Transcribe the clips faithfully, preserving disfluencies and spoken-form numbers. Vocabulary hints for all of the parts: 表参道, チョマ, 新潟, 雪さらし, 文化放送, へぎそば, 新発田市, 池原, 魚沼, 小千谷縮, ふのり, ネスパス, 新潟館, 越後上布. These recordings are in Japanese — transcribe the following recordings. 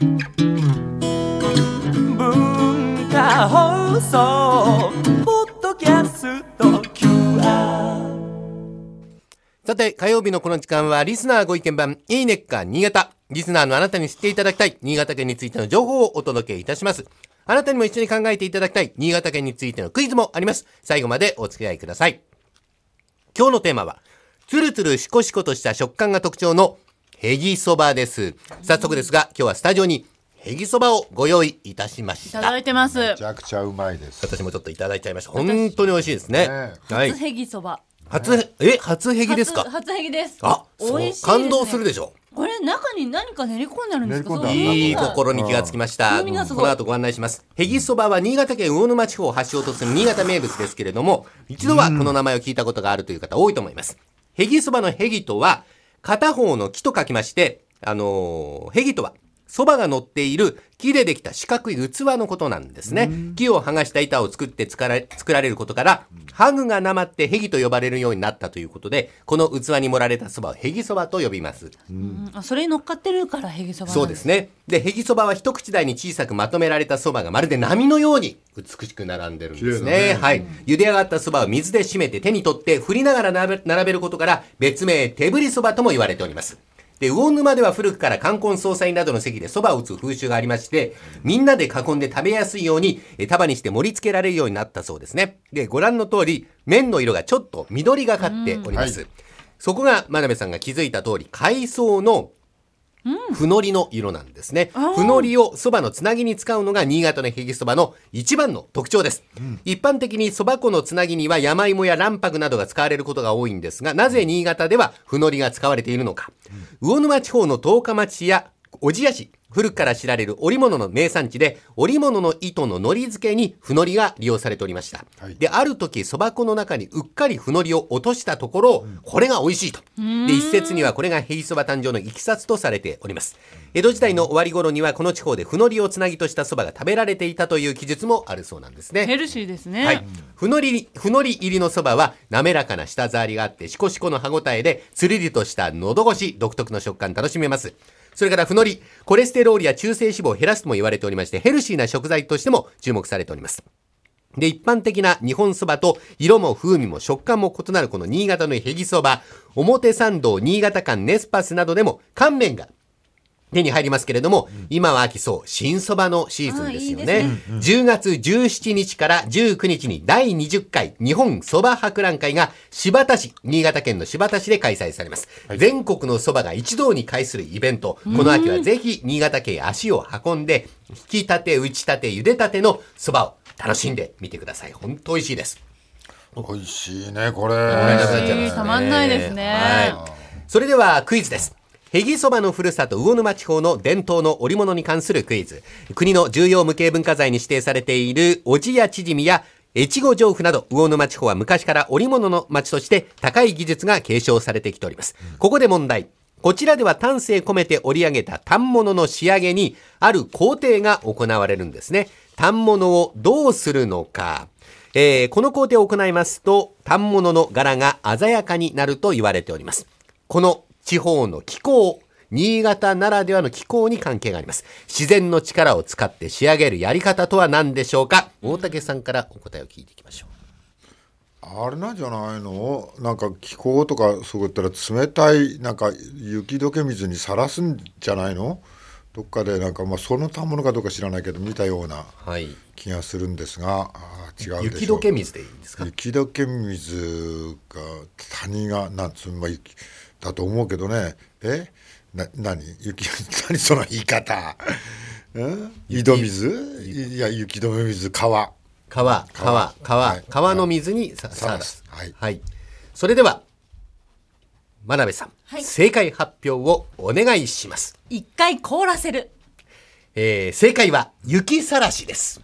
文化放送ポッドキャスト キューアール。 さて火曜日のこの時間はリスナーご意見番いいねっか新潟。リスナーのあなたに知っていただきたい新潟県についての情報をお届けいたします。あなたにも一緒に考えていただきたい新潟県についてのクイズもあります。最後までお付き合いください。今日のテーマはツルツルシコシコとした食感が特徴のへぎそばです。早速ですが今日はスタジオにへぎそばをご用意いたしました。いただいてます。めちゃくちゃうまいです。私もちょっといただいちゃいました。本当に美味しいですね、ね、はい、初へぎそば初、ね、え初へぎですか。 初, 初へぎです。あ、美味しいですね。感動するでしょ。これ中に何か練り込んであるんですか。そういい心に気がつきました、うん、この後ご案内します。へぎそばは新潟県魚沼地方を発祥とする新潟名物ですけれども、一度はこの名前を聞いたことがあるという方多いと思います。へぎそばのへぎとは片方の木と書きまして、あのー、へぎとはそばが乗っている木でできた四角い器のことなんですね。木を剥がした板を作って作られ、作られることからハグがなまってへぎと呼ばれるようになったということで、この器に盛られたそばをへぎそばと呼びます。うん、あ、それに乗っかってるからへぎそばなんです。そうですね。で、へぎそばは一口大に小さくまとめられたそばがまるで波のように美しく並んでるんですね。はい。茹で上がったそばを水で締めて手に取って振りながら並べることから別名手振りそばとも言われております。で、魚沼では古くから冠婚葬祭などの席で蕎麦を打つ風習がありまして、みんなで囲んで食べやすいように束にして盛り付けられるようになったそうですね。で、ご覧の通り麺の色がちょっと緑がかっております、はい、そこが真鍋さんが気づいた通り海藻のふのりの色なんですね。ふのりをそばのつなぎに使うのが新潟のへぎそばの一番の特徴です、うん、一般的にそば粉のつなぎには山芋や卵白などが使われることが多いんですが、なぜ新潟ではふのりが使われているのか、うん、魚沼地方の十日町や小千谷市、古くから知られる織物の名産地で織物の糸ののり付けにふのりが利用されておりました、はい、で、ある時そば粉の中にうっかりふのりを落としたところ、うん、これが美味しいと。で、一説にはこれがへぎそば誕生のいきさつとされております。江戸時代の終わり頃にはこの地方でふのりをつなぎとしたそばが食べられていたという記述もあるそうなんですね。ヘルシーですね、はい、ふのり、ふのり入りのそばは滑らかな舌触りがあってシコシコの歯ごたえでつるりとした喉越し、独特の食感楽しめます。それからふのり、コレステロールや中性脂肪を減らすとも言われておりまして、ヘルシーな食材としても注目されております。で、一般的な日本そばと色も風味も食感も異なるこの新潟のへぎそば、表参道、新潟館、ネスパスなどでも乾麺が手に入りますけれども、うん、今は秋、そう新そばのシーズンですよ ね, いいですね。じゅうがつじゅうしちにちからじゅうくにちにだいにじゅっかい日本そば博覧会が新発田市、新潟県の新発田市で開催されます、はい、全国のそばが一堂に会するイベント。この秋はぜひ新潟県へ足を運んで引きたて、打ちたて、茹でたてのそばを楽しんでみてください。本当美味しいです。美味しいね。これ美味しい、たまんないですね、はい、それではクイズです。へぎそばのふるさと魚沼地方の伝統の織物に関するクイズ。国の重要無形文化財に指定されている小千谷縮や越後上布など魚沼地方は昔から織物の町として高い技術が継承されてきております。ここで問題。こちらでは丹精込めて織り上げた反物の仕上げにある工程が行われるんですね。反物をどうするのか、えー、この工程を行いますと反物の柄が鮮やかになると言われております。この地方の気候、新潟ならではの気候に関係があります。自然の力を使って仕上げるやり方とは何でしょうか。大竹さんからお答えを聞いていきましょう。あれなんじゃないの、なんか気候とかそういったら冷たいなんか雪解け水にさらすんじゃないの、どっかでなんか、まあ、そのたものかどうか知らないけど見たような気がするんですが、はい、あ、違うでしょう。雪解け水でいいんですか。雪解け水が谷がなんつうの、まあ雪だと思うけどね。え、な、何雪、何その言い方ん、井戸水、いや雪止め水、川川川川、はい、川の水にさらす、はいはい、それでは真鍋さん、はい、正解発表をお願いします。一回凍らせる、えー、正解は雪さらしです。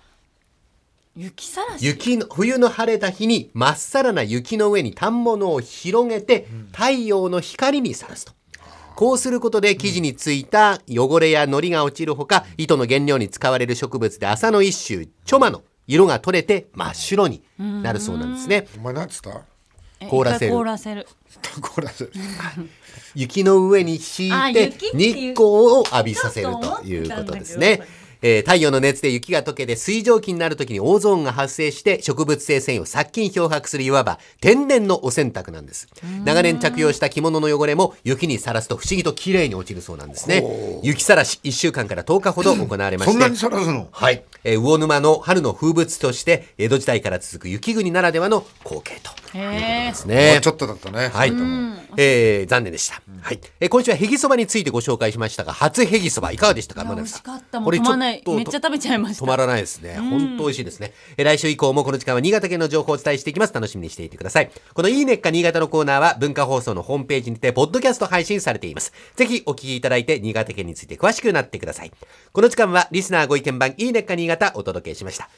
雪さらし、雪の冬の晴れた日にまっさらな雪の上に反物を広げて太陽の光にさらすと、うん、こうすることで生地についた汚れや糊が落ちるほか、糸の原料に使われる植物で麻の一種チョマの色が取れて真っ白になるそうなんですね。お前何つった、凍らせる凍らせる凍らせる雪の上に敷いて日光を浴びさせるということですね。えー、太陽の熱で雪が溶けて水蒸気になるときにオゾンが発生して植物性繊維を殺菌漂白する、いわば天然のお洗濯なんです。長年着用した着物の汚れも雪にさらすと不思議と綺麗に落ちるそうなんですね。雪さらしいっしゅうかんからとおかほど行われまして、そんなにさらすの？はい、えー、魚沼の春の風物として江戸時代から続く雪国ならではの光景ということですね。もうちょっとだったね。はい、えー、残念でした、うん、はい、えー、今週はへぎそばについてご紹介しましたが、初へぎそばいかがでしたか？美味しかった。もう止まない、めっちゃ食べちゃいました。止まらないですね、うん、本当美味しいですね。来週以降もこの時間は新潟県の情報をお伝えしていきます。楽しみにしていてください。このいいねっか新潟のコーナーは文化放送のホームページにてポッドキャスト配信されています。ぜひお聞きいただいて新潟県について詳しくなってください。この時間はリスナーご意見番いいねっか新潟お届けしました。